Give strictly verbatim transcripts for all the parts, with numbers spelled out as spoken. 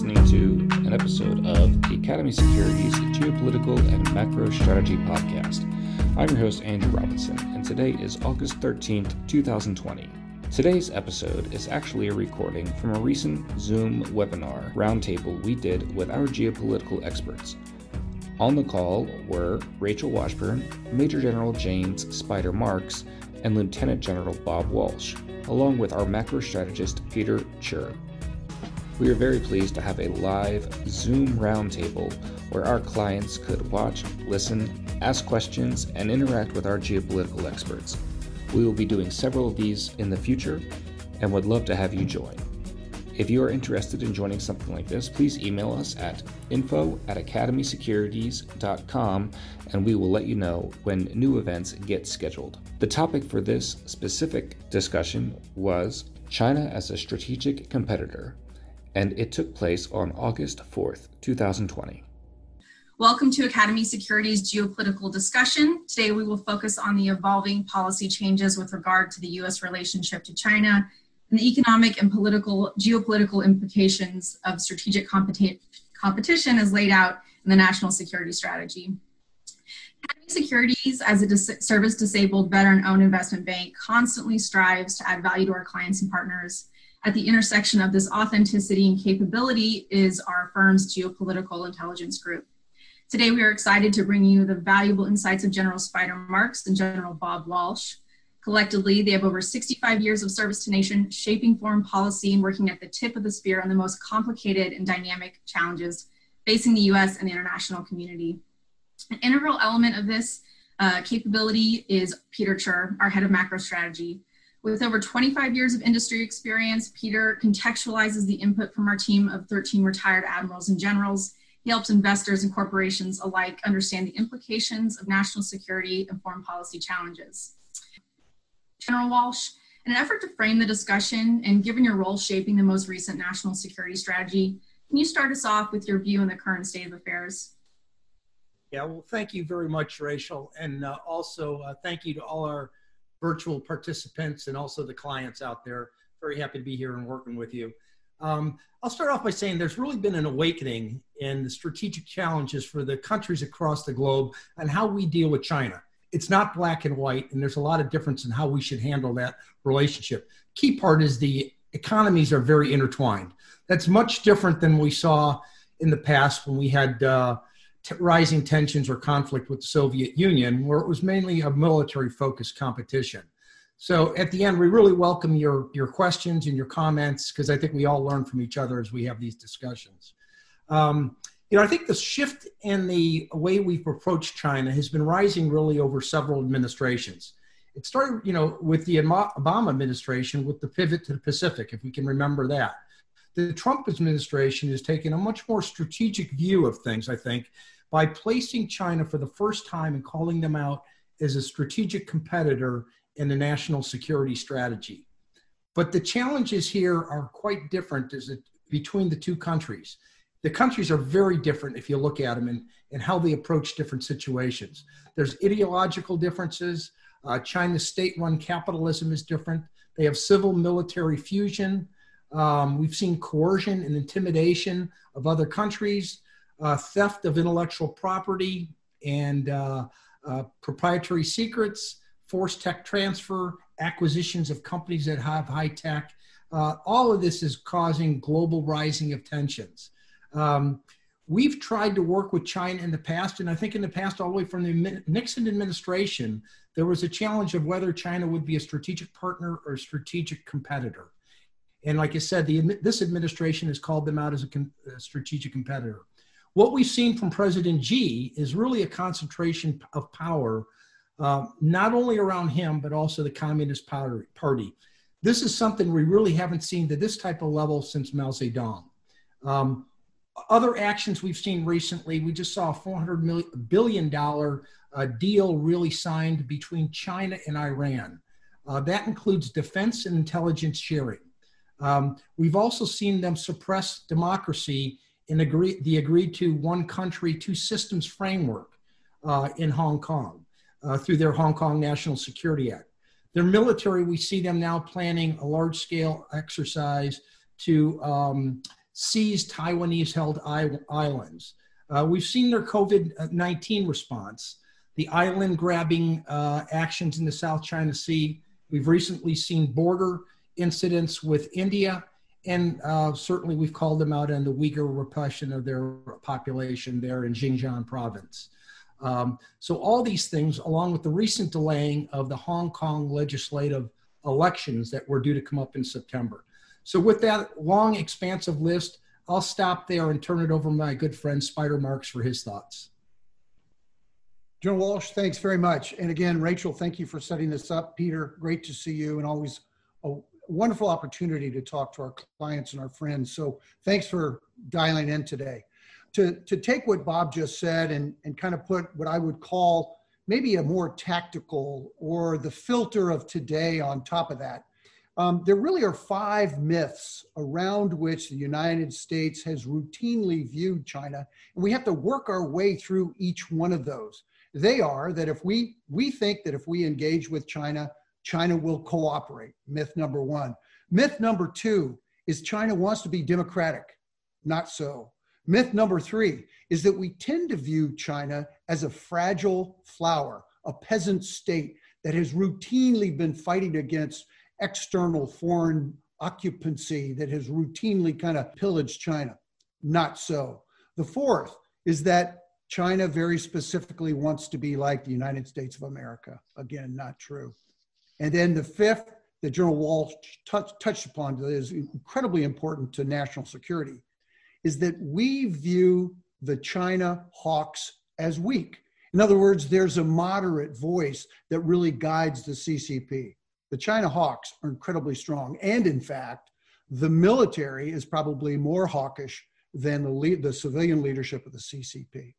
listening to an episode of the Academy Securities Geopolitical and Macro Strategy Podcast. I'm your host, Andrew Robinson, and today is August thirteenth, twenty twenty. Today's episode is actually a recording from a recent Zoom webinar roundtable we did with our geopolitical experts. On the call were Rachel Washburn, Major General James Spider Marks, and Lieutenant General Bob Walsh, along with our macro strategist Peter Tchir. We are very pleased to have a live Zoom roundtable where our clients could watch, listen, ask questions, and interact with our geopolitical experts. We will be doing several of these in the future and would love to have you join. If you are interested in joining something like this, please email us at info at academy securities dot com and we will let you know when new events get scheduled. The topic for this specific discussion was China as a strategic competitor, and it took place on August fourth, twenty twenty. Welcome to Academy Securities Geopolitical Discussion. Today we will focus on the evolving policy changes with regard to the U S relationship to China and the economic and political geopolitical implications of strategic competi- competition as laid out in the National Security Strategy. Academy Securities, as a dis- service-disabled, veteran-owned investment bank, constantly strives to add value to our clients and partners. At the intersection of this authenticity and capability is our firm's geopolitical intelligence group. Today, we are excited to bring you the valuable insights of General Spider Marks and General Bob Walsh. Collectively, they have over sixty-five years of service to nation, shaping foreign policy and working at the tip of the spear on the most complicated and dynamic challenges facing the U S and the international community. An integral element of this uh, capability is Peter Tchir, our head of macro strategy. With over twenty-five years of industry experience, Peter contextualizes the input from our team of thirteen retired admirals and generals. He helps investors and corporations alike understand the implications of national security and foreign policy challenges. General Walsh, in an effort to frame the discussion and given your role shaping the most recent national security strategy, can you start us off with your view on the current state of affairs? Yeah, well, thank you very much, Rachel. And uh, also uh, thank you to all our virtual participants and also the clients out there. Very happy to be here and working with you. Um, I'll start off by saying there's really been an awakening in the strategic challenges for the countries across the globe and how we deal with China. It's not black and white, and there's a lot of difference in how we should handle that relationship. Key part is the economies are very intertwined. That's much different than we saw in the past when we had uh, t- rising tensions or conflict with the Soviet Union, where it was mainly a military-focused competition. So at the end, we really welcome your, your questions and your comments, because I think we all learn from each other as we have these discussions. Um, you know, I think the shift in the way we've approached China has been rising really over several administrations. It started, you know, with the Obama administration with the pivot to the Pacific, if we can remember that. The Trump administration is taking a much more strategic view of things, I think, by placing China for the first time and calling them out as a strategic competitor in the national security strategy. But the challenges here are quite different as it, between the two countries. The countries are very different if you look at them and, and how they approach different situations. There's ideological differences. Uh, China's state-run capitalism is different. They have civil-military fusion. Um, we've seen coercion and intimidation of other countries, uh, theft of intellectual property and uh, uh, proprietary secrets, forced tech transfer, acquisitions of companies that have high tech. Uh, all of this is causing global rising of tensions. Um, we've tried to work with China in the past, and I think in the past, all the way from the Nixon administration, there was a challenge of whether China would be a strategic partner or a strategic competitor. And like I said, the, this administration has called them out as a, com, a strategic competitor. What we've seen from President Xi is really a concentration of power Uh, not only around him, but also the Communist Party. This is something we really haven't seen to this type of level since Mao Zedong. Um, other actions we've seen recently, we just saw a four hundred billion dollars uh, deal really signed between China and Iran. Uh, that includes defense and intelligence sharing. Um, we've also seen them suppress democracy in agree- the agreed to one country, two systems framework uh, in Hong Kong. Uh, through their Hong Kong National Security Act. Their military, we see them now planning a large-scale exercise to um, seize Taiwanese-held islands. Uh, we've seen their COVID nineteen response, the island-grabbing uh, actions in the South China Sea. We've recently seen border incidents with India, and uh, certainly we've called them out on the Uyghur repression of their population there in Xinjiang province. Um, so all these things, along with the recent delaying of the Hong Kong legislative elections that were due to come up in September. So with that long, expansive list, I'll stop there and turn it over to my good friend, Spider Marks, for his thoughts. General Walsh, thanks very much. And again, Rachel, thank you for setting this up. Peter, great to see you, and always a wonderful opportunity to talk to our clients and our friends. So thanks for dialing in today. To, to take what Bob just said and, and kind of put what I would call maybe a more tactical or the filter of today on top of that, um, there really are five myths around which the United States has routinely viewed China. And we have to work our way through each one of those. They are that if we, we think that if we engage with China, China will cooperate, myth number one. Myth number two is China wants to be democratic, not so. Myth number three is that we tend to view China as a fragile flower, a peasant state that has routinely been fighting against external foreign occupancy that has routinely kind of pillaged China. Not so. The fourth is that China very specifically wants to be like the United States of America. Again, not true. And then the fifth that General Walsh touch, touched upon that is incredibly important to national security, is that we view the China hawks as weak. In other words, there's a moderate voice that really guides the C C P. The China hawks are incredibly strong. And in fact, the military is probably more hawkish than the, lead, the civilian leadership of the C C P.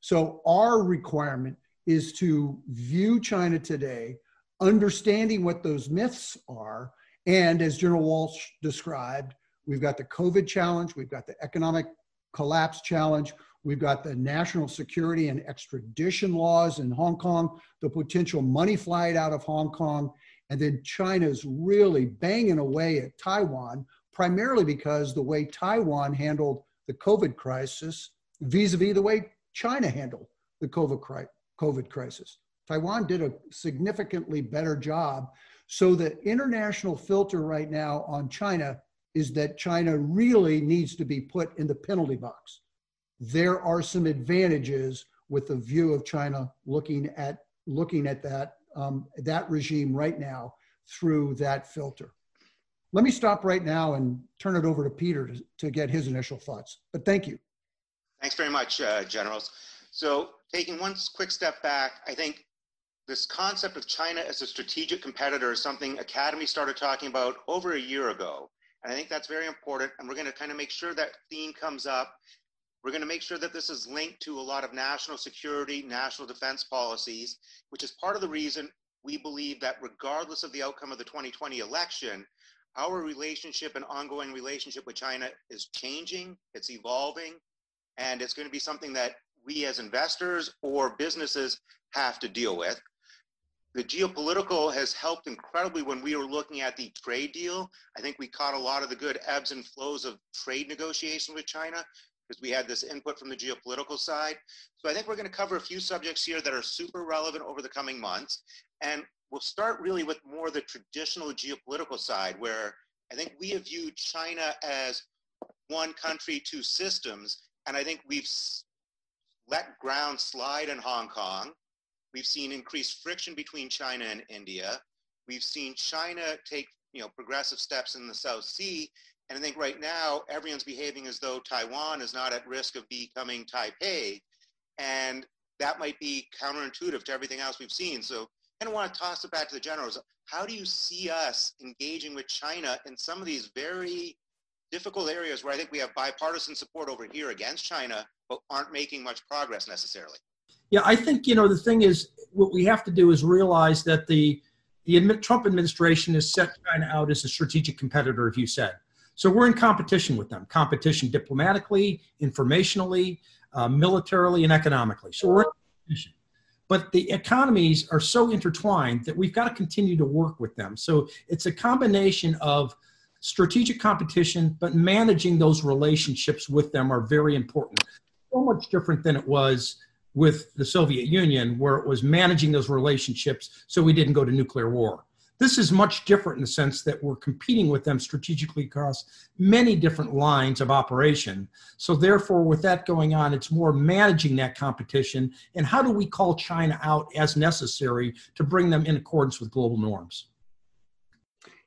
So our requirement is to view China today, understanding what those myths are. And as General Walsh described, we've got the COVID challenge, we've got the economic collapse challenge, we've got the national security and extradition laws in Hong Kong, the potential money flight out of Hong Kong, and then China's really banging away at Taiwan, primarily because the way Taiwan handled the COVID crisis vis-a-vis the way China handled the COVID crisis. Taiwan did a significantly better job. So the international filter right now on China is that China really needs to be put in the penalty box. There are some advantages with the view of China looking at, looking at that, um, that regime right now through that filter. Let me stop right now and turn it over to Peter to, to get his initial thoughts, but thank you. Thanks very much, uh, Generals. So taking one quick step back, I think this concept of China as a strategic competitor is something Academy started talking about over a year ago. And I think that's very important. And we're going to kind of make sure that theme comes up. We're going to make sure that this is linked to a lot of national security, national defense policies, which is part of the reason we believe that regardless of the outcome of the twenty twenty election, our relationship and ongoing relationship with China is changing, it's evolving, and it's going to be something that we as investors or businesses have to deal with. The geopolitical has helped incredibly when we were looking at the trade deal. I think we caught a lot of the good ebbs and flows of trade negotiations with China because we had this input from the geopolitical side. So I think we're going to cover a few subjects here that are super relevant over the coming months. And we'll start really with more the traditional geopolitical side, where I think we have viewed China as one country, two systems. And I think we've let ground slide in Hong Kong. We've seen increased friction between China and India. We've seen China take, you know, progressive steps in the South Sea. And I think right now, everyone's behaving as though Taiwan is not at risk of becoming Taipei. And that might be counterintuitive to everything else we've seen. So I kind of want to toss it back to the generals. How do you see us engaging with China in some of these very difficult areas where I think we have bipartisan support over here against China, but aren't making much progress necessarily? Yeah, I think, you know, the thing is, what we have to do is realize that the, the Trump administration has set China out as a strategic competitor, as you said. So we're in competition with them, competition diplomatically, informationally, uh, militarily, and economically. So we're in competition. But the economies are so intertwined that we've got to continue to work with them. So it's a combination of strategic competition, but managing those relationships with them are very important. So much different than it was with the Soviet Union, where it was managing those relationships so we didn't go to nuclear war. This is much different in the sense that we're competing with them strategically across many different lines of operation. So therefore, with that going on, it's more managing that competition and how do we call China out as necessary to bring them in accordance with global norms.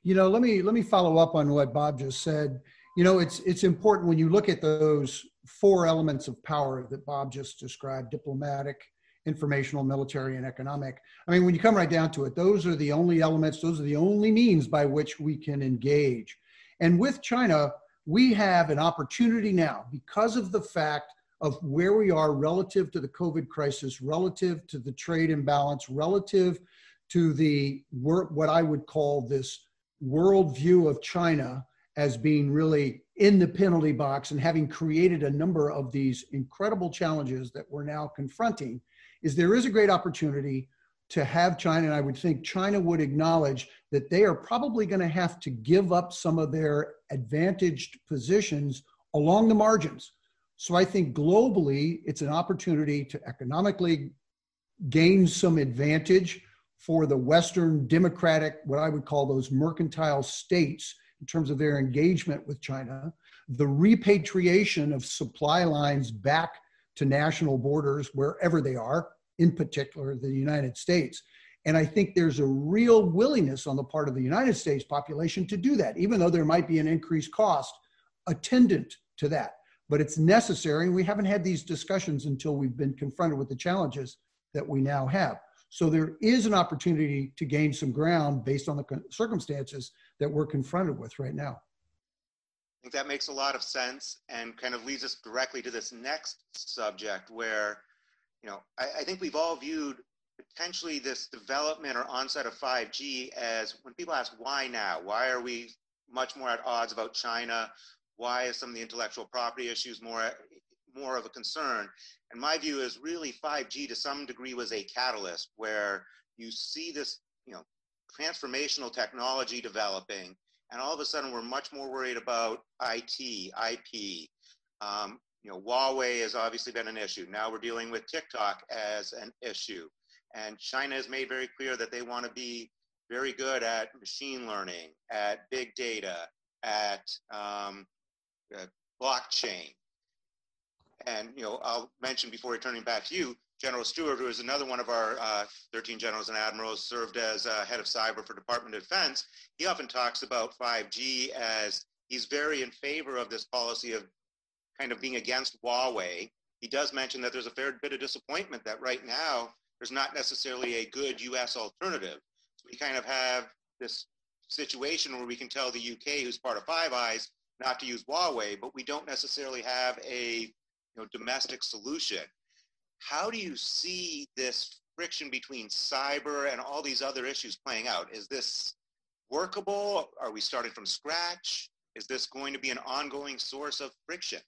You know, let me let me follow up on what Bob just said. You know, it's it's important when you look at those four elements of power that Bob just described: diplomatic, informational, military, and economic. I mean, when you come right down to it, those are the only elements, those are the only means by which we can engage. And with China, we have an opportunity now because of the fact of where we are relative to the COVID crisis, relative to the trade imbalance, relative to the what I would call this worldview of China as being really in the penalty box and having created a number of these incredible challenges that we're now confronting. Is there is a great opportunity to have China, and I would think China would acknowledge that they are probably going to have to give up some of their advantaged positions along the margins. So I think globally, it's an opportunity to economically gain some advantage for the Western democratic, what I would call those mercantile states in terms of their engagement with China, the repatriation of supply lines back to national borders, wherever they are, in particular the United States. And I think there's a real willingness on the part of the United States population to do that, even though there might be an increased cost attendant to that. But it's necessary, and we haven't had these discussions until we've been confronted with the challenges that we now have. So there is an opportunity to gain some ground based on the circumstances that we're confronted with right now. I think that makes a lot of sense and kind of leads us directly to this next subject where, you know, I, I think we've all viewed potentially this development or onset of five G as, when people ask why now, why are we much more at odds about China? Why is some of the intellectual property issues more, more of a concern? And my view is really five G to some degree was a catalyst where you see this, you know, transformational technology developing. And all of a sudden, we're much more worried about I T, I P. Um, you know, Huawei has obviously been an issue. Now we're dealing with TikTok as an issue. And China has made very clear that they want to be very good at machine learning, at big data, at, um, at blockchain. And, you know, I'll mention before returning back to you, General Stewart, who is another one of our uh, thirteen generals and admirals, served as uh, head of cyber for Department of Defense. He often talks about five G as he's very in favor of this policy of kind of being against Huawei. He does mention that there's a fair bit of disappointment that right now there's not necessarily a good U S alternative. So we kind of have this situation where we can tell the U K, who's part of Five Eyes, not to use Huawei, but we don't necessarily have a you know, domestic solution. How do you see this friction between cyber and all these other issues playing out? Is this workable? Are we starting from scratch? Is this going to be an ongoing source of friction?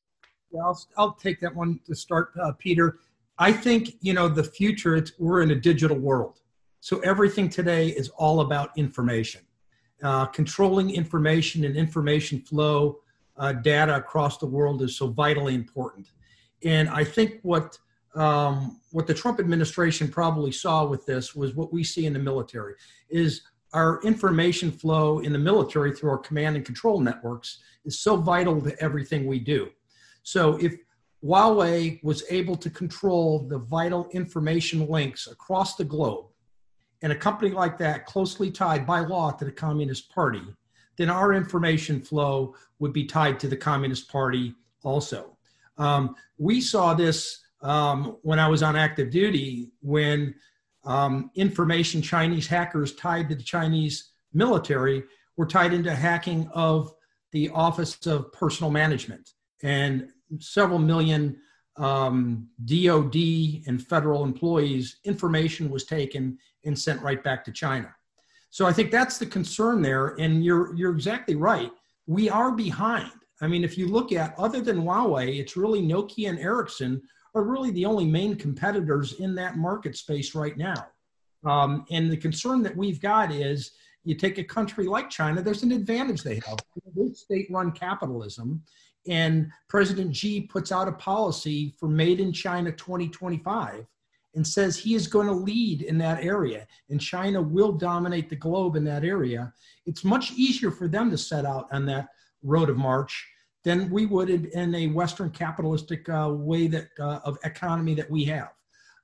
Yeah, I'll, I'll take that one to start, uh, Peter. I think, you know, the future, it's, we're in a digital world. So everything today is all about information. Uh, controlling information and information flow, uh, data across the world is so vitally important. And I think what Um, what the Trump administration probably saw with this was what we see in the military is our information flow in the military through our command and control networks is so vital to everything we do. So if Huawei was able to control the vital information links across the globe and a company like that closely tied by law to the Communist Party, then our information flow would be tied to the Communist Party also. Um, we saw this Um, when I was on active duty, when um, information Chinese hackers tied to the Chinese military were tied into hacking of the Office of Personnel Management and several million um, D O D and federal employees, information was taken and sent right back to China. So I think that's the concern there. And you're, you're exactly right. We are behind. I mean, if you look at other than Huawei, it's really Nokia and Ericsson are really the only main competitors in that market space right now. Um, and the concern that we've got is you take a country like China, there's an advantage they have. It's state-run capitalism, and President Xi puts out a policy for Made in China twenty twenty-five and says he is going to lead in that area, and China will dominate the globe in that area. It's much easier for them to set out on that road of march than we would in, in a Western capitalistic uh, way that uh, of economy that we have.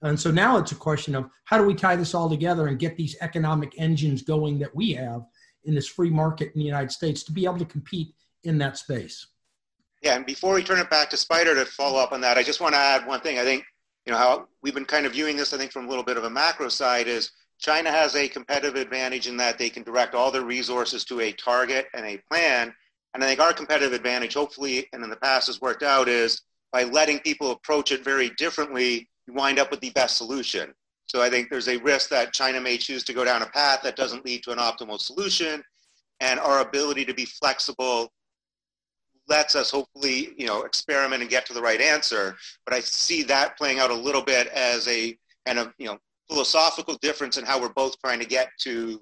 And so now it's a question of how do we tie this all together and get these economic engines going that we have in this free market in the United States to be able to compete in that space. Yeah, and before we turn it back to Spider to follow up on that, I just want to add one thing. I think, you know, how we've been kind of viewing this, I think, from a little bit of a macro side is China has a competitive advantage in that they can direct all their resources to a target and a plan. And I think our competitive advantage, hopefully, and in the past has worked out, is by letting people approach it very differently, you wind up with the best solution. So I think there's a risk that China may choose to go down a path that doesn't lead to an optimal solution, and our ability to be flexible lets us hopefully, you know, experiment and get to the right answer. But I see that playing out a little bit as a kind of, you know, philosophical difference in how we're both trying to get to,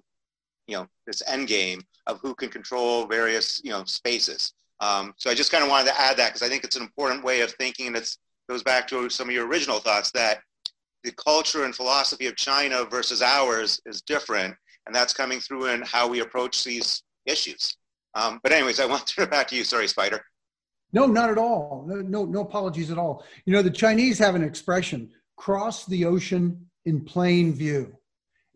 you know, this end game of who can control various, you know, spaces. Um, so I just kind of wanted to add that because I think it's an important way of thinking, and it goes back to some of your original thoughts that the culture and philosophy of China versus ours is different, and that's coming through in how we approach these issues. Um, but anyways, I want to turn it back to you. Sorry, Spider. No, not at all. No, no, no apologies at all. You know, the Chinese have an expression, cross the ocean in plain view.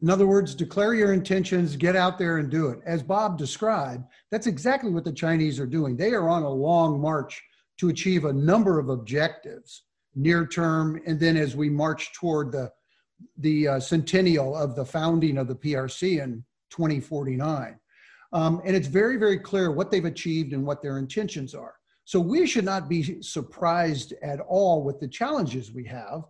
In other words, declare your intentions, get out there and do it. As Bob described, that's exactly what the Chinese are doing. They are on a long march to achieve a number of objectives near term. And then as we march toward the, the uh, centennial of the founding of the P R C in twenty forty-nine. Um, and it's very, very clear what they've achieved and what their intentions are. So we should not be surprised at all with the challenges we have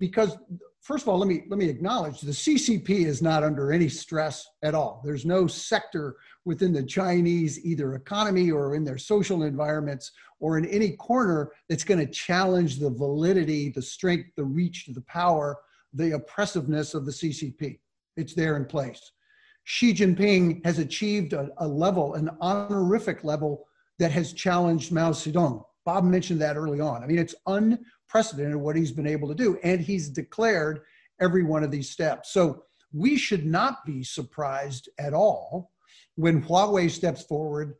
because first of all, let me let me acknowledge the C C P is not under any stress at all. There's no sector within the Chinese, either economy or in their social environments or in any corner that's going to challenge the validity, the strength, the reach, the power, the oppressiveness of the C C P. It's there in place. Xi Jinping has achieved a, a level, an honorific level that has challenged Mao Zedong. Bob mentioned that early on. I mean, it's unprecedented what he's been able to do, and he's declared every one of these steps. So we should not be surprised at all when Huawei steps forward,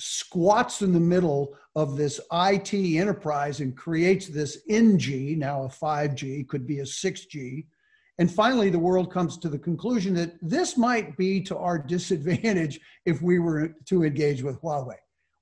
squats in the middle of this I T enterprise and creates this N G, now a five G, could be a six G. And finally, the world comes to the conclusion that this might be to our disadvantage if we were to engage with Huawei.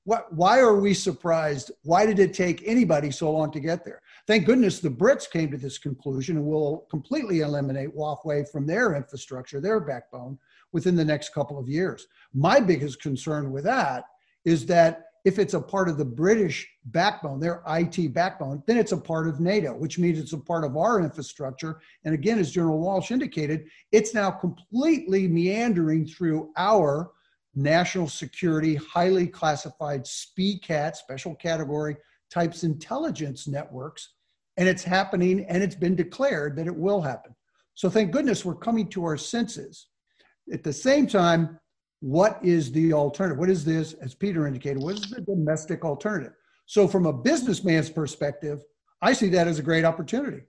What, why are we surprised? Why did it take anybody so long to get there? Thank goodness the Brits came to this conclusion and will completely eliminate Huawei from their infrastructure, their backbone, within the next couple of years. My biggest concern with that is that if it's a part of the British backbone, their I T backbone, then it's a part of NATO, which means it's a part of our infrastructure. And again, as General Walsh indicated, it's now completely meandering through our national security, highly classified SPECAT, special category types intelligence networks, and it's happening and it's been declared that it will happen. So thank goodness we're coming to our senses. At the same time, what is the alternative? What is this, as Peter indicated, what is the domestic alternative? So from a businessman's perspective, I see that as a great opportunity.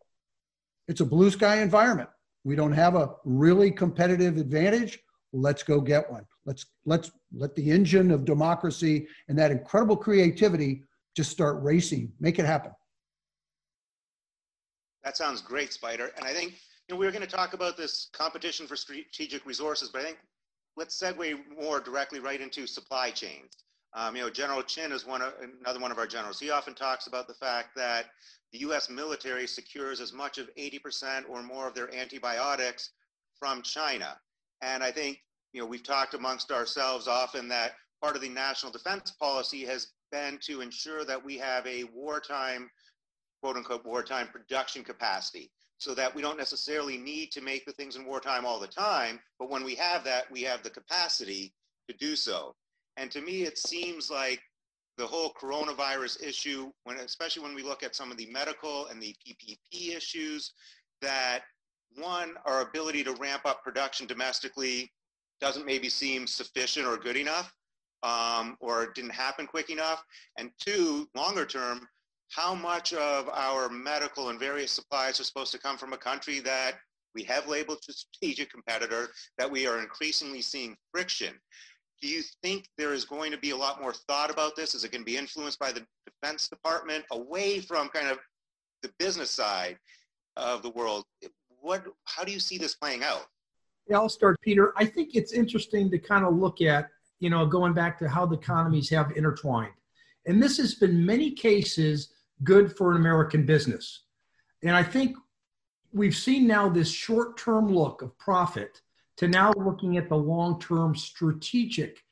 It's a blue sky environment. We don't have a really competitive advantage. Let's go get one. Let's let's let the engine of democracy and that incredible creativity just start racing. Make it happen. That sounds great, Spider. And I think you know, we were going to talk about this competition for strategic resources, but I think let's segue more directly right into supply chains. Um, you know, General Chin is one of, another one of our generals. He often talks about the fact that the U S military secures as much of eighty percent or more of their antibiotics from China, and I think. You know, we've talked amongst ourselves often that part of the national defense policy has been to ensure that we have a wartime, quote unquote, wartime production capacity so that we don't necessarily need to make the things in wartime all the time. But when we have that, we have the capacity to do so. And to me, it seems like the whole coronavirus issue, when, especially when we look at some of the medical and the P P P issues, that one, our ability to ramp up production domestically doesn't maybe seem sufficient or good enough, um, or didn't happen quick enough? And two, longer term, how much of our medical and various supplies are supposed to come from a country that we have labeled a strategic competitor, that we are increasingly seeing friction? Do you think there is going to be a lot more thought about this? Is it going to be influenced by the Defense Department, away from kind of the business side of the world? What, how do you see this playing out? Yeah, I'll start, Peter. I think it's interesting to kind of look at, you know, going back to how the economies have intertwined. And this has been, many cases, good for an American business. And I think we've seen now this short-term look of profit to now looking at the long-term strategic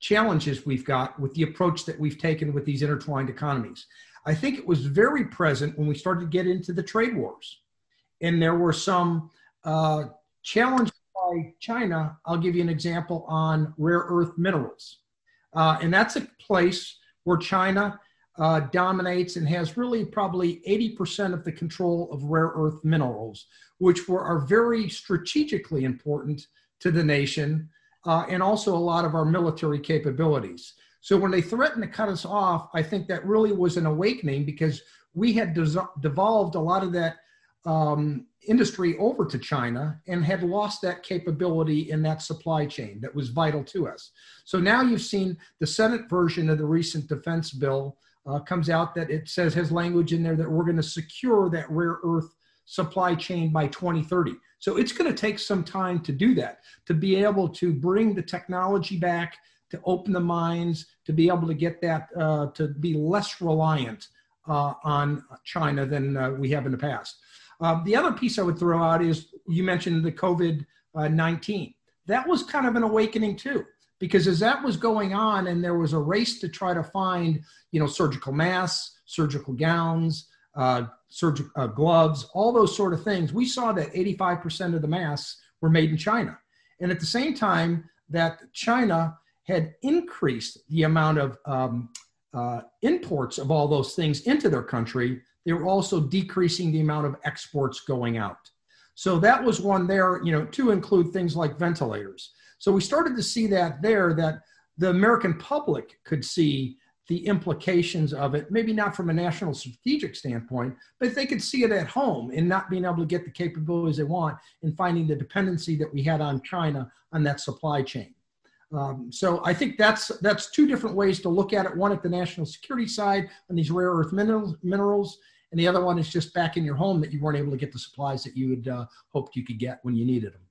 challenges we've got with the approach that we've taken with these intertwined economies. I think it was very present when we started to get into the trade wars. And there were some uh, challenges by China. I'll give you an example on rare earth minerals. Uh, and that's a place where China uh, dominates and has really probably eighty percent of the control of rare earth minerals, which were, are very strategically important to the nation, uh, and also a lot of our military capabilities. So when they threatened to cut us off, I think that really was an awakening, because we had de- devolved a lot of that um, industry over to China and had lost that capability in that supply chain that was vital to us. So now you've seen the Senate version of the recent defense bill uh, comes out that it says, has language in there that we're going to secure that rare earth supply chain by twenty thirty. So it's going to take some time to do that, to be able to bring the technology back, to open the mines, to be able to get that, uh, to be less reliant uh, on China than uh, we have in the past. Uh, the other piece I would throw out is, you mentioned the COVID nineteen. That was kind of an awakening too, because as that was going on and there was a race to try to find, you know, surgical masks, surgical gowns, Uh, surgical uh, gloves, all those sort of things. We saw that eighty-five percent of the masks were made in China. And at the same time that China had increased the amount of um, uh, imports of all those things into their country, they were also decreasing the amount of exports going out. So that was one there, you know, to include things like ventilators. So we started to see that there, that the American public could see the implications of it, maybe not from a national strategic standpoint, but they could see it at home in not being able to get the capabilities they want and finding the dependency that we had on China on that supply chain. Um, so I think that's that's two different ways to look at it. One at the national security side on these rare earth minerals, minerals, and the other one is just back in your home that you weren't able to get the supplies that you had uh, hoped you could get when you needed them.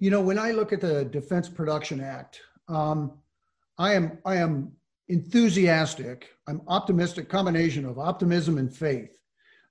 You know, when I look at the Defense Production Act, um, I am I am enthusiastic, I'm optimistic, combination of optimism and faith,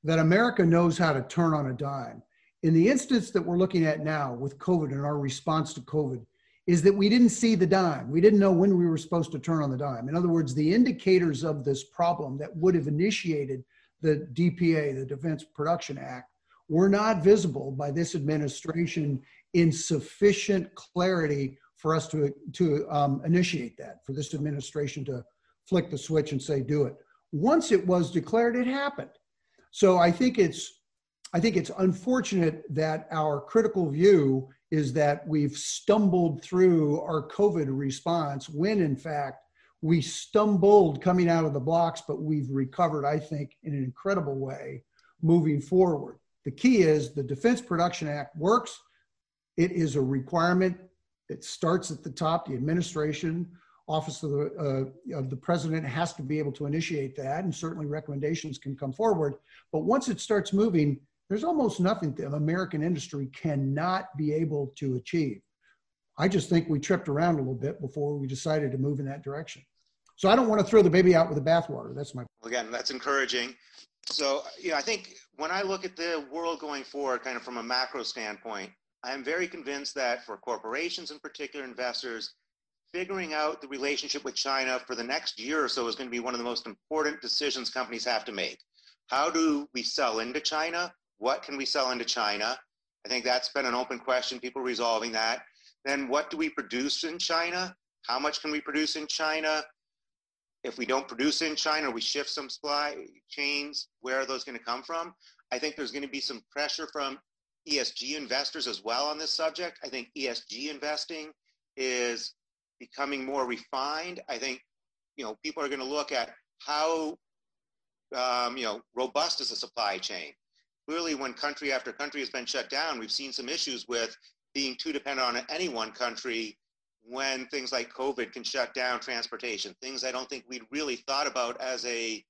that America knows how to turn on a dime. In the instance that we're looking at now with COVID and our response to COVID is that we didn't see the dime. We didn't know when we were supposed to turn on the dime. In other words, the indicators of this problem that would have initiated the D P A, the Defense Production Act, were not visible by this administration in sufficient clarity for us to, to um, initiate that, for this administration to flick the switch and say, do it. Once it was declared, it happened. So I think it's, I think it's unfortunate that our critical view is that we've stumbled through our COVID response, when in fact, we stumbled coming out of the blocks, but we've recovered, I think, in an incredible way moving forward. The key is the Defense Production Act works. It is a requirement. It starts at the top. The administration, office of the, uh, of the president has to be able to initiate that, and certainly recommendations can come forward. But once it starts moving, there's almost nothing that American industry cannot be able to achieve. I just think we tripped around a little bit before we decided to move in that direction. So I don't want to throw the baby out with the bathwater. That's my point. Again, that's encouraging. So you know, I think when I look at the world going forward, kind of from a macro standpoint, I am very convinced that for corporations, in particular investors, figuring out the relationship with China for the next year or so is going to be one of the most important decisions companies have to make. How do we sell into China? What can we sell into China? I think that's been an open question, people resolving that. Then what do we produce in China? How much can we produce in China? If we don't produce in China, we shift some supply chains, where are those going to come from? I think there's going to be some pressure from E S G investors as well on this subject. I think E S G investing is becoming more refined. I think, you know, people are going to look at how, um, you know, robust is the supply chain. Clearly, when country after country has been shut down, we've seen some issues with being too dependent on any one country when things like COVID can shut down transportation, things I don't think we'd really thought about as a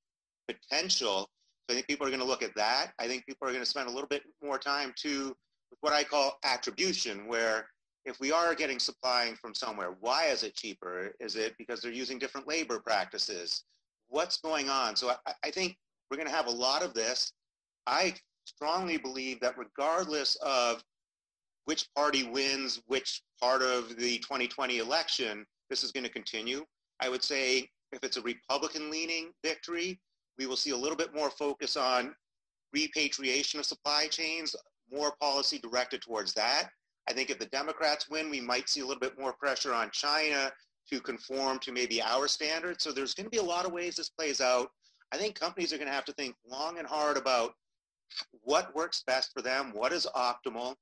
potential. So I think people are going to look at that. I think people are going to spend a little bit more time to what I call attribution, where if we are getting supplying from somewhere, why is it cheaper? Is it because they're using different labor practices? What's going on? So I, I think we're going to have a lot of this. I strongly believe that regardless of which party wins which part of the twenty twenty election, this is going to continue. I would say if it's a Republican-leaning victory, we will see a little bit more focus on repatriation of supply chains, more policy directed towards that. I think if the Democrats win, we might see a little bit more pressure on China to conform to maybe our standards. So there's going to be a lot of ways this plays out. I think companies are going to have to think long and hard about what works best for them, what is optimal.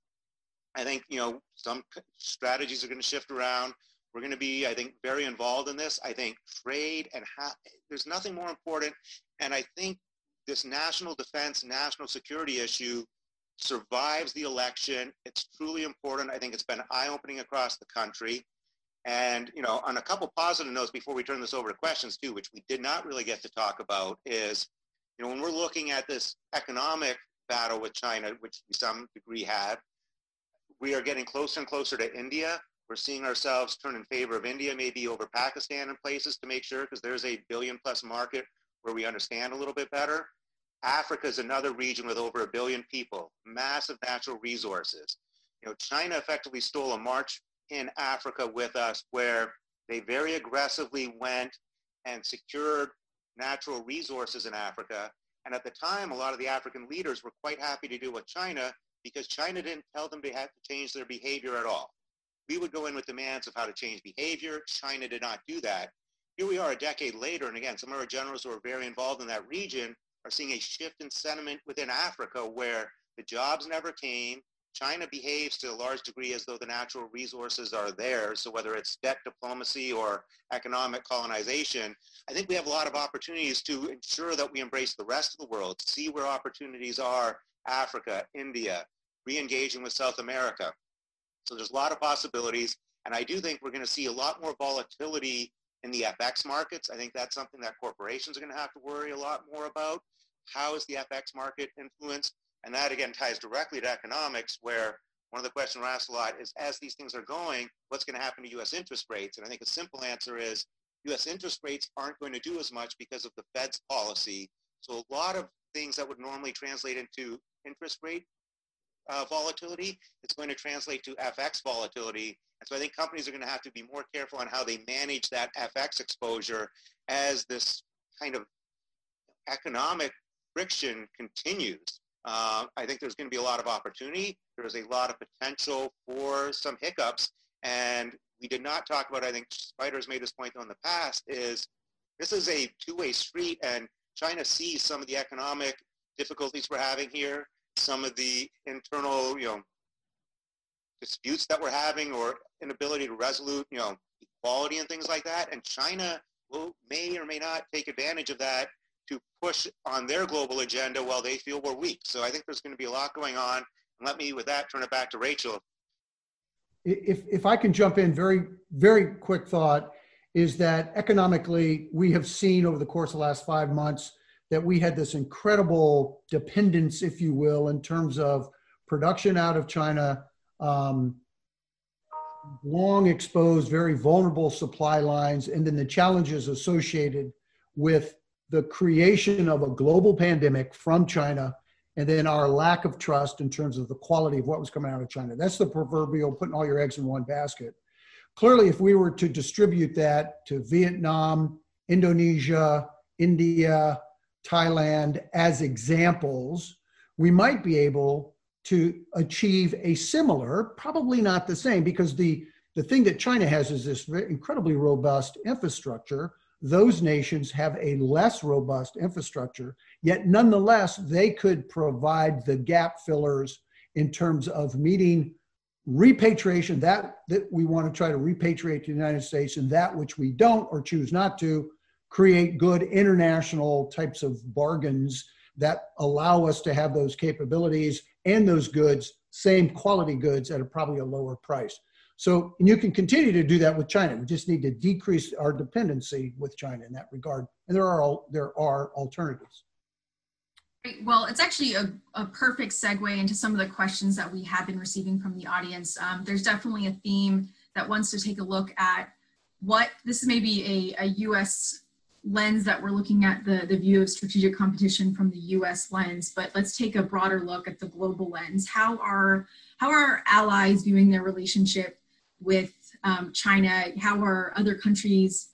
I think, you know, some strategies are going to shift around. We're going to be, I think, very involved in this. I think trade and how, there's nothing more important. And I think this national defense, national security issue survives the election. It's truly important. I think it's been eye-opening across the country. And, you know, on a couple positive notes before we turn this over to questions too, which we did not really get to talk about is, you know, when we're looking at this economic battle with China, which we to some degree have, we are getting closer and closer to India. We're seeing ourselves turn in favor of India, maybe over Pakistan in places to make sure, because there's a billion plus market where we understand a little bit better. Africa is another region with over a billion people, massive natural resources. You know, China effectively stole a march in Africa with us where they very aggressively went and secured natural resources in Africa. And at the time, a lot of the African leaders were quite happy to do with China because China didn't tell them they had to change their behavior at all. We would go in with demands of how to change behavior. China did not do that. Here we are a decade later, and again, some of our generals who are very involved in that region are seeing a shift in sentiment within Africa where the jobs never came. China behaves to a large degree as though the natural resources are theirs. So whether it's debt diplomacy or economic colonization, I think we have a lot of opportunities to ensure that we embrace the rest of the world, see where opportunities are, Africa, India, re-engaging with South America. So there's a lot of possibilities. And I do think we're going to see a lot more volatility in the F X markets. I think that's something that corporations are going to have to worry a lot more about. How is the F X market influenced? And that, again, ties directly to economics, where one of the questions we're asked a lot is, as these things are going, what's going to happen to U S interest rates? And I think a simple answer is U S interest rates aren't going to do as much because of the Fed's policy. So a lot of things that would normally translate into interest rate uh, volatility, it's going to translate to F X volatility. And so I think companies are going to have to be more careful on how they manage that F X exposure as this kind of economic friction continues. Uh, I think there's going to be a lot of opportunity. There's a lot of potential for some hiccups. And we did not talk about, I think Spider's made this point though in the past, is this is a two-way street, and China sees some of the economic difficulties we're having here, some of the internal, you know, disputes that we're having or inability to resolve, you know, equality and things like that. And China will, may or may not take advantage of that to push on their global agenda while they feel we're weak. So I think there's going to be a lot going on. And let me, with that, turn it back to Rachel. If, if I can jump in, very, very quick thought is that economically, we have seen over the course of the last five months that we had this incredible dependence, if you will, in terms of production out of China, um, long exposed, very vulnerable supply lines, and then the challenges associated with the creation of a global pandemic from China, and then our lack of trust in terms of the quality of what was coming out of China. That's the proverbial putting all your eggs in one basket. Clearly, if we were to distribute that to Vietnam, Indonesia, India, Thailand as examples, we might be able to achieve a similar, probably not the same, because the, the thing that China has is this incredibly robust infrastructure. Those nations have a less robust infrastructure, yet nonetheless, they could provide the gap fillers in terms of meeting repatriation, that, that we want to try to repatriate to the United States, and that which we don't or choose not to, create good international types of bargains that allow us to have those capabilities and those goods, same quality goods at a, probably a lower price. So, and you can continue to do that with China. We just need to decrease our dependency with China in that regard. And there are, there are alternatives. Great. Well, it's actually a, a perfect segue into some of the questions that we have been receiving from the audience. Um, there's definitely a theme that wants to take a look at what, this is maybe a, a U S lens that we're looking at the, the view of strategic competition from the U S lens, but let's take a broader look at the global lens. How are, how are our allies viewing their relationship with um, China? How are other countries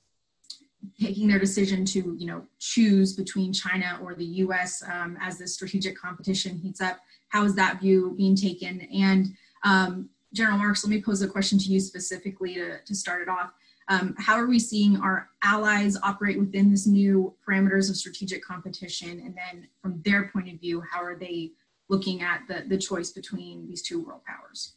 taking their decision to, you know, choose between China or the U S um, as the strategic competition heats up? How is that view being taken? And um, General Marks, let me pose a question to you specifically to, to start it off. Um, how are we seeing our allies operate within this new parameters of strategic competition? And then from their point of view, how are they looking at the, the choice between these two world powers?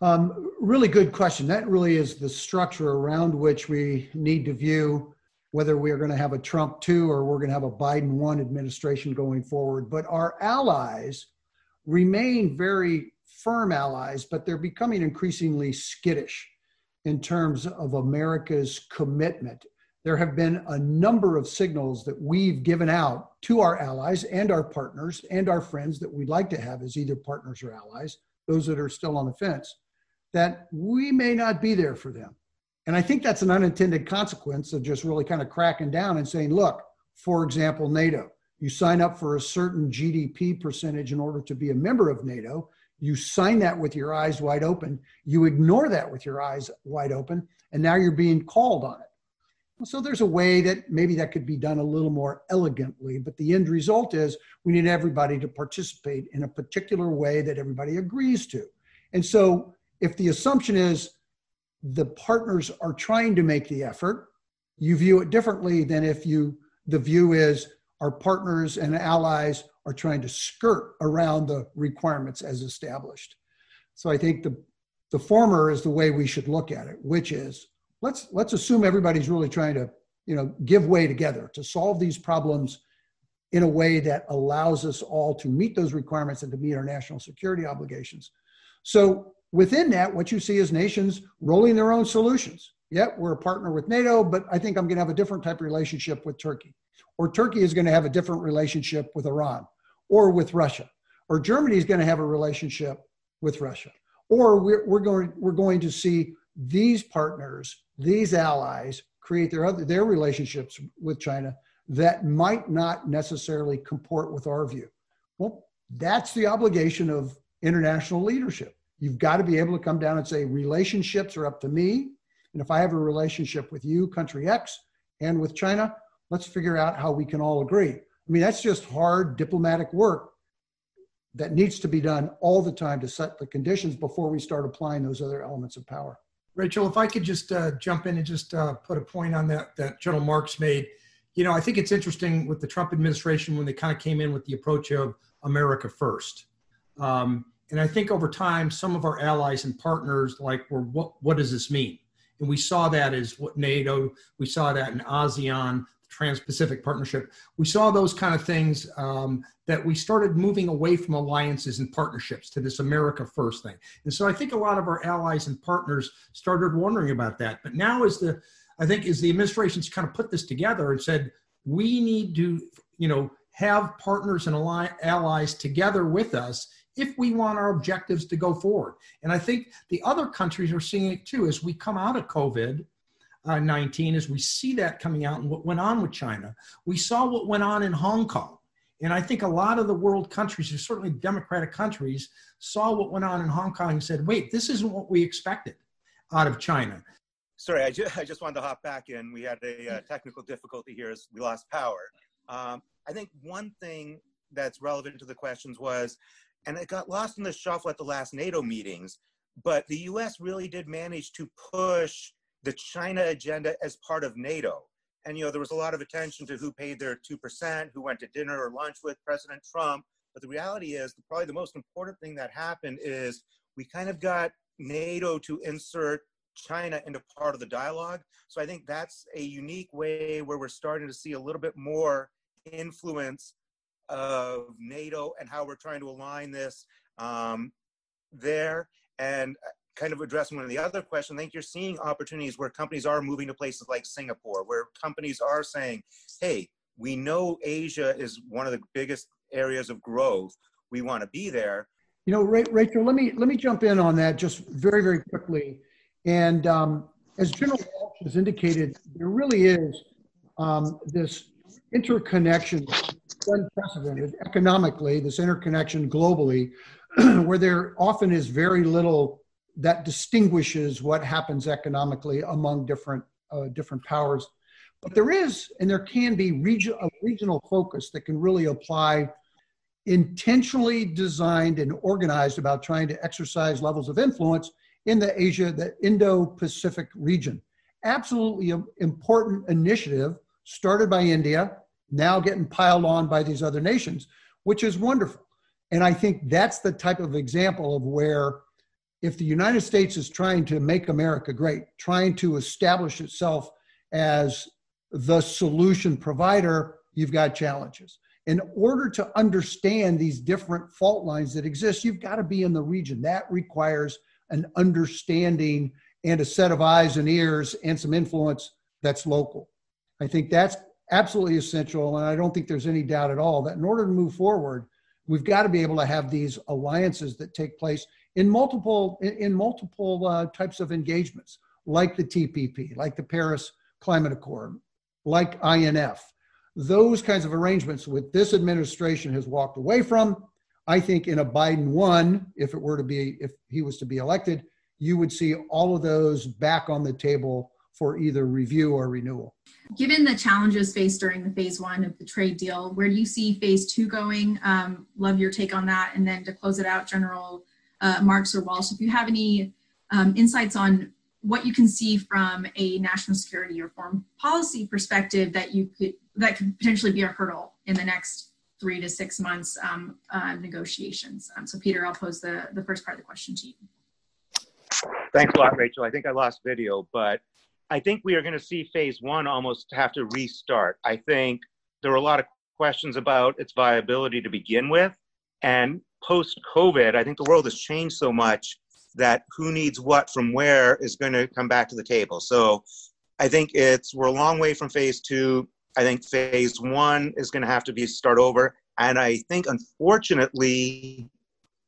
Um, really good question. That really is the structure around which we need to view whether we're going to have a Trump two or we're going to have a Biden one administration going forward. But our allies remain very firm allies, but they're becoming increasingly skittish in terms of America's commitment. There have been a number of signals that we've given out to our allies and our partners and our friends that we'd like to have as either partners or allies, those that are still on the fence, that we may not be there for them. And I think that's an unintended consequence of just really kind of cracking down and saying, look, for example, NATO, you sign up for a certain G D P percentage in order to be a member of NATO. You sign that with your eyes wide open. You ignore that with your eyes wide open, and now you're being called on it. So there's a way that maybe that could be done a little more elegantly, but the end result is we need everybody to participate in a particular way that everybody agrees to. And so if the assumption is the partners are trying to make the effort, you view it differently than if you, the view is our partners and allies are trying to skirt around the requirements as established. So I think the, the former is the way we should look at it, which is let's, let's assume everybody's really trying to, you know, give way together to solve these problems in a way that allows us all to meet those requirements and to meet our national security obligations. So within that, what you see is nations rolling their own solutions. Yep, we're a partner with NATO, but I think I'm gonna have a different type of relationship with Turkey. Or Turkey is gonna have a different relationship with Iran, or with Russia, or Germany is going to have a relationship with Russia, or we're, we're going we're going to see these partners, these allies, create their other their relationships with China that might not necessarily comport with our view. Well, that's the obligation of international leadership. You've got to be able to come down and say relationships are up to me, and if I have a relationship with you, country X, and with China, let's figure out how we can all agree. I mean, that's just hard diplomatic work that needs to be done all the time to set the conditions before we start applying those other elements of power. Rachel, if I could just uh, jump in and just uh, put a point on that that General Marks made. You know, I think it's interesting with the Trump administration when they kind of came in with the approach of America first. Um, and I think over time, some of our allies and partners like, well, what, what does this mean? And we saw that as what NATO, we saw that in ASEAN, Trans-Pacific Partnership. We saw those kind of things um, that we started moving away from alliances and partnerships to this America first thing. And so I think a lot of our allies and partners started wondering about that. But now is the, I think is the administration's kind of put this together and said, we need to, you know, have partners and ally, allies together with us if we want our objectives to go forward. And I think the other countries are seeing it too, as we come out of COVID, Uh, nineteen, as we see that coming out and what went on with China. We saw what went on in Hong Kong. And I think a lot of the world countries, and certainly democratic countries, saw what went on in Hong Kong and said, wait, this isn't what we expected out of China. Sorry, I, ju I just wanted to hop back in. We had a uh, technical difficulty here as we lost power. Um, I think one thing that's relevant to the questions was, and it got lost in the shuffle at the last NATO meetings, but the U S really did manage to push the China agenda as part of NATO. And, you know, there was a lot of attention to who paid their two percent, who went to dinner or lunch with President Trump. But the reality is, probably the most important thing that happened is we kind of got NATO to insert China into part of the dialogue. So I think that's a unique way where we're starting to see a little bit more influence of NATO and how we're trying to align this um, there. And kind of addressing one of the other questions, I think you're seeing opportunities where companies are moving to places like Singapore, where companies are saying, hey, we know Asia is one of the biggest areas of growth. We want to be there. You know, Rachel, let me, let me jump in on that just very, very quickly. And um, as General Walsh has indicated, there really is um, this interconnection, unprecedented economically, this interconnection globally, where there often is very little that distinguishes what happens economically among different, uh, different powers. But there is, and there can be region, a regional focus that can really apply intentionally designed and organized about trying to exercise levels of influence in the Asia, the Indo-Pacific region. Absolutely important initiative started by India, now getting piled on by these other nations, which is wonderful. And I think that's the type of example of where if the United States is trying to make America great, trying to establish itself as the solution provider, you've got challenges. In order to understand these different fault lines that exist, you've got to be in the region. That requires an understanding and a set of eyes and ears and some influence that's local. I think that's absolutely essential, and I don't think there's any doubt at all that in order to move forward, we've got to be able to have these alliances that take place in multiple, in, in multiple uh, types of engagements, like the T P P, like the Paris Climate Accord, like I N F. Those kinds of arrangements which this administration has walked away from. I think in a Biden one, if it were to be, if he was to be elected, you would see all of those back on the table for either review or renewal. Given the challenges faced during the phase one of the trade deal, where do you see phase two going? Um, love your take on that. And then to close it out, General uh, Marks or Walsh, if you have any um, insights on what you can see from a national security or foreign policy perspective that you could, that could potentially be a hurdle in the next three to six months um, uh, negotiations. Um, so Peter, I'll pose the, the first part of the question to you. Thanks a lot, Rachel. I think I lost video, but I think we are going to see phase one almost have to restart. I think there were a lot of questions about its viability to begin with. And post-COVID, I think the world has changed so much that who needs what from where is going to come back to the table. So I think it's, we're a long way from phase two. I think phase one is going to have to be start over. And I think, unfortunately,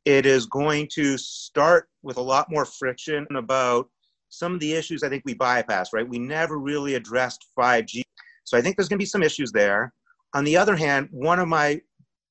it is going to start with a lot more friction about some of the issues I think we bypassed, right? We never really addressed five G. So I think there's going to be some issues there. On the other hand, one of my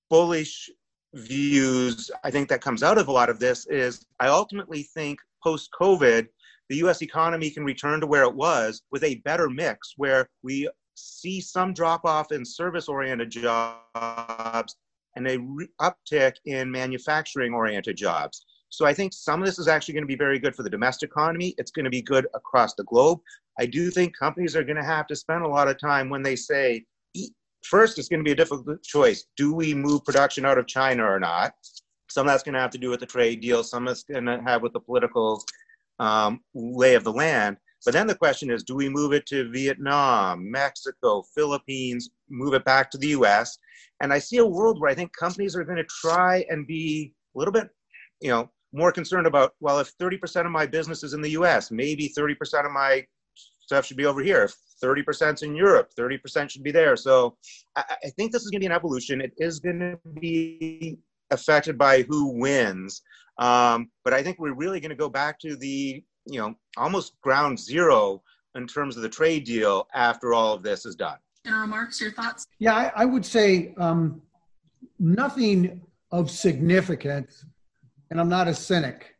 bullish views, I think, that comes out of a lot of this is I ultimately think post-COVID, the U S economy can return to where it was with a better mix where we see some drop-off in service-oriented jobs and a re- uptick in manufacturing-oriented jobs. So I think some of this is actually going to be very good for the domestic economy. It's going to be good across the globe. I do think companies are going to have to spend a lot of time when they say, first, it's going to be a difficult choice. Do we move production out of China or not? Some of that's going to have to do with the trade deal. Some of it's going to have with the political um, lay of the land. But then the question is, do we move it to Vietnam, Mexico, Philippines, move it back to the U S? And I see a world where I think companies are going to try and be a little bit, you know, more concerned about, well, if thirty percent of my business is in the U S, maybe thirty percent of my stuff should be over here. If thirty percent's in Europe, thirty percent should be there. So I, I think this is going to be an evolution. It is going to be affected by who wins. Um, but I think we're really going to go back to the, you know, almost ground zero in terms of the trade deal after all of this is done. General Marks, your thoughts? Yeah, I, I would say um, nothing of significance, and I'm not a cynic.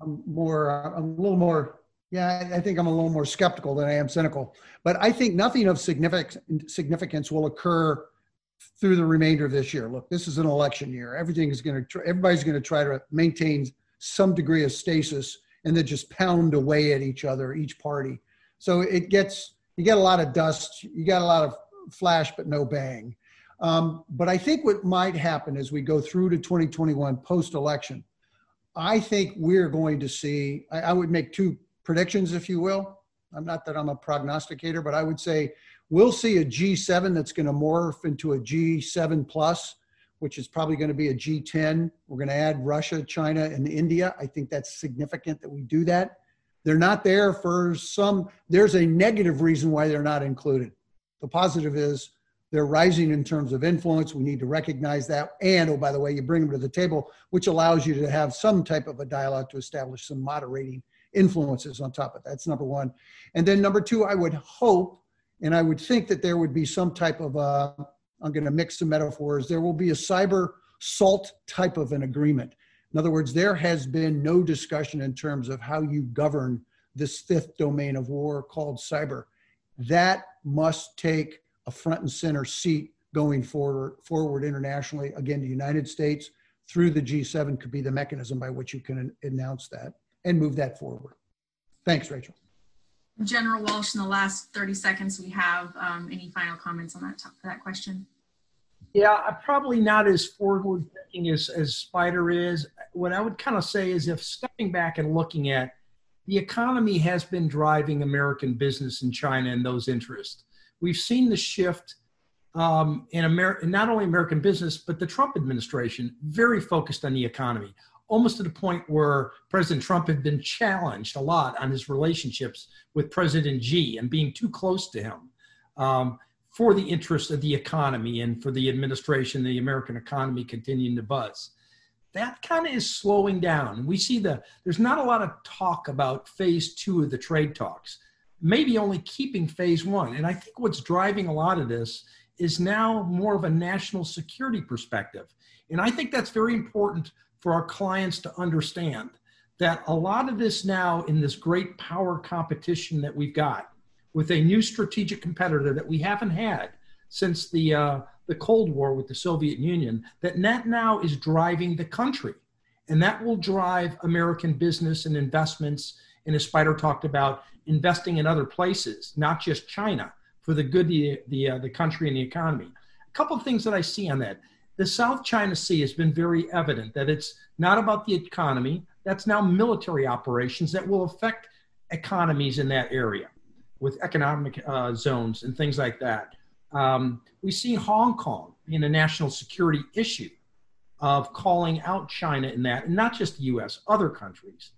I'm more, I'm a little more, yeah, I think I'm a little more skeptical than I am cynical, but I think nothing of significant significance will occur through the remainder of this year. Look, this is an election year. Everything is going to, everybody's going to try to maintain some degree of stasis and they just pound away at each other, each party. So it gets, you get a lot of dust, you got a lot of flash, but no bang. Um, but I think what might happen as we go through to twenty twenty-one post-election, I think we're going to see, I, I would make two predictions, if you will. I'm not that I'm a prognosticator, but I would say we'll see a G seven that's going to morph into a G seven plus, which is probably going to be a G ten. We're going to add Russia, China, and India. I think that's significant that we do that. They're not there for some, there's a negative reason why they're not included. The positive is they're rising in terms of influence. We need to recognize that. And, oh, by the way, you bring them to the table, which allows you to have some type of a dialogue to establish some moderating influences on top of that. That's number one. And then number two, I would hope, and I would think that there would be some type of, uh, I'm going to mix some metaphors, there will be a cyber salt type of an agreement. In other words, there has been no discussion in terms of how you govern this fifth domain of war called cyber. That must take a front and center seat going forward, forward internationally. Again, the United States through the G seven could be the mechanism by which you can announce that and move that forward. Thanks, Rachel. General Walsh, in the last thirty seconds we have, um, any final comments on that, that question? Yeah, I'm probably not as forward thinking as, as Spider is. What I would kind of say is, if stepping back and looking at the economy has been driving American business in China and those interests. We've seen the shift um, in Amer- not only American business, but the Trump administration, very focused on the economy, almost to the point where President Trump had been challenged a lot on his relationships with President Xi and being too close to him um, for the interest of the economy and for the administration, the American economy continuing to buzz. That kind of is slowing down. We see the, there's not a lot of talk about phase two of the trade talks. Maybe only keeping phase one. And I think what's driving a lot of this is now more of a national security perspective. And I think that's very important for our clients to understand that a lot of this now in this great power competition that we've got with a new strategic competitor that we haven't had since the, uh, the Cold War with the Soviet Union, that that now is driving the country. And that will drive American business and investments. And as Spider talked about, investing in other places, not just China, for the good the the, uh, the country and the economy. A couple of things that I see on that. The South China Sea has been very evident that it's not about the economy. That's now military operations that will affect economies in that area with economic uh, zones and things like that. Um, we see Hong Kong being a national security issue of calling out China in that, and not just the U S, other countries.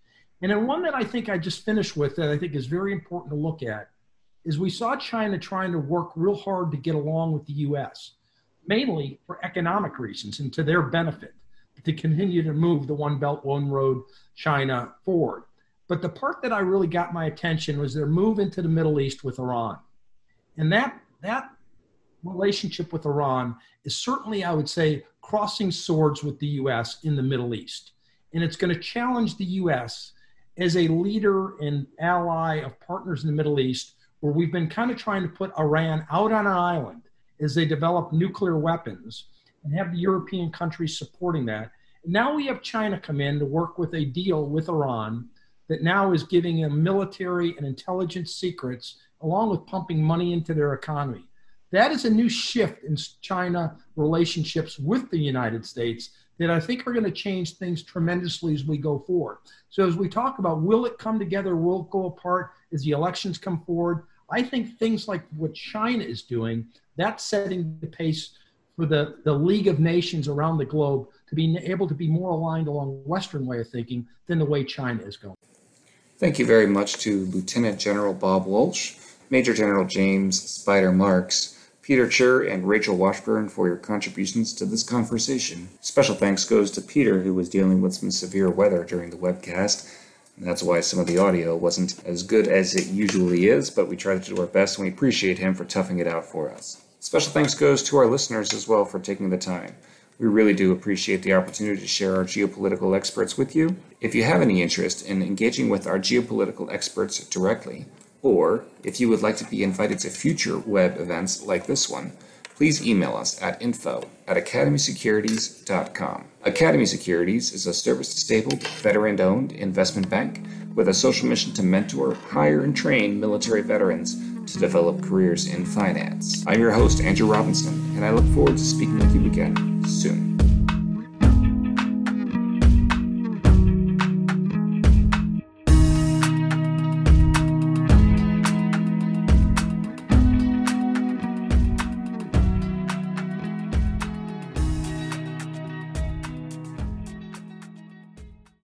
And then one that I think I just finished with that I think is very important to look at is we saw China trying to work real hard to get along with the U S, mainly for economic reasons and to their benefit, to continue to move the One Belt, One Road China forward. But the part that I really got my attention was their move into the Middle East with Iran. And that, that relationship with Iran is certainly, I would say, crossing swords with the U S in the Middle East. And it's going to challenge the U S as a leader and ally of partners in the Middle East, where we've been kind of trying to put Iran out on an island as they develop nuclear weapons and have the European countries supporting that. Now we have China come in to work with a deal with Iran that now is giving them military and intelligence secrets, along with pumping money into their economy. That is a new shift in China relationships with the United States that I think are going to change things tremendously as we go forward. So as we talk about, will it come together, will it go apart as the elections come forward? I think things like what China is doing, that's setting the pace for the, the League of Nations around the globe to be able to be more aligned along Western way of thinking than the way China is going. Thank you very much to Lieutenant General Bob Walsh, Major General James Spider Marks, Peter Tchir, and Rachel Washburn for your contributions to this conversation. Special thanks goes to Peter, who was dealing with some severe weather during the webcast, and that's why some of the audio wasn't as good as it usually is, but we tried to do our best, and we appreciate him for toughing it out for us. Special thanks goes to our listeners as well for taking the time. We really do appreciate the opportunity to share our geopolitical experts with you. If you have any interest in engaging with our geopolitical experts directly, or if you would like to be invited to future web events like this one, please email us at info at academy securities dot com. Academy Securities is a service-disabled, veteran-owned investment bank with a social mission to mentor, hire, and train military veterans to develop careers in finance. I'm your host, Andrew Robinson, and I look forward to speaking with you again soon.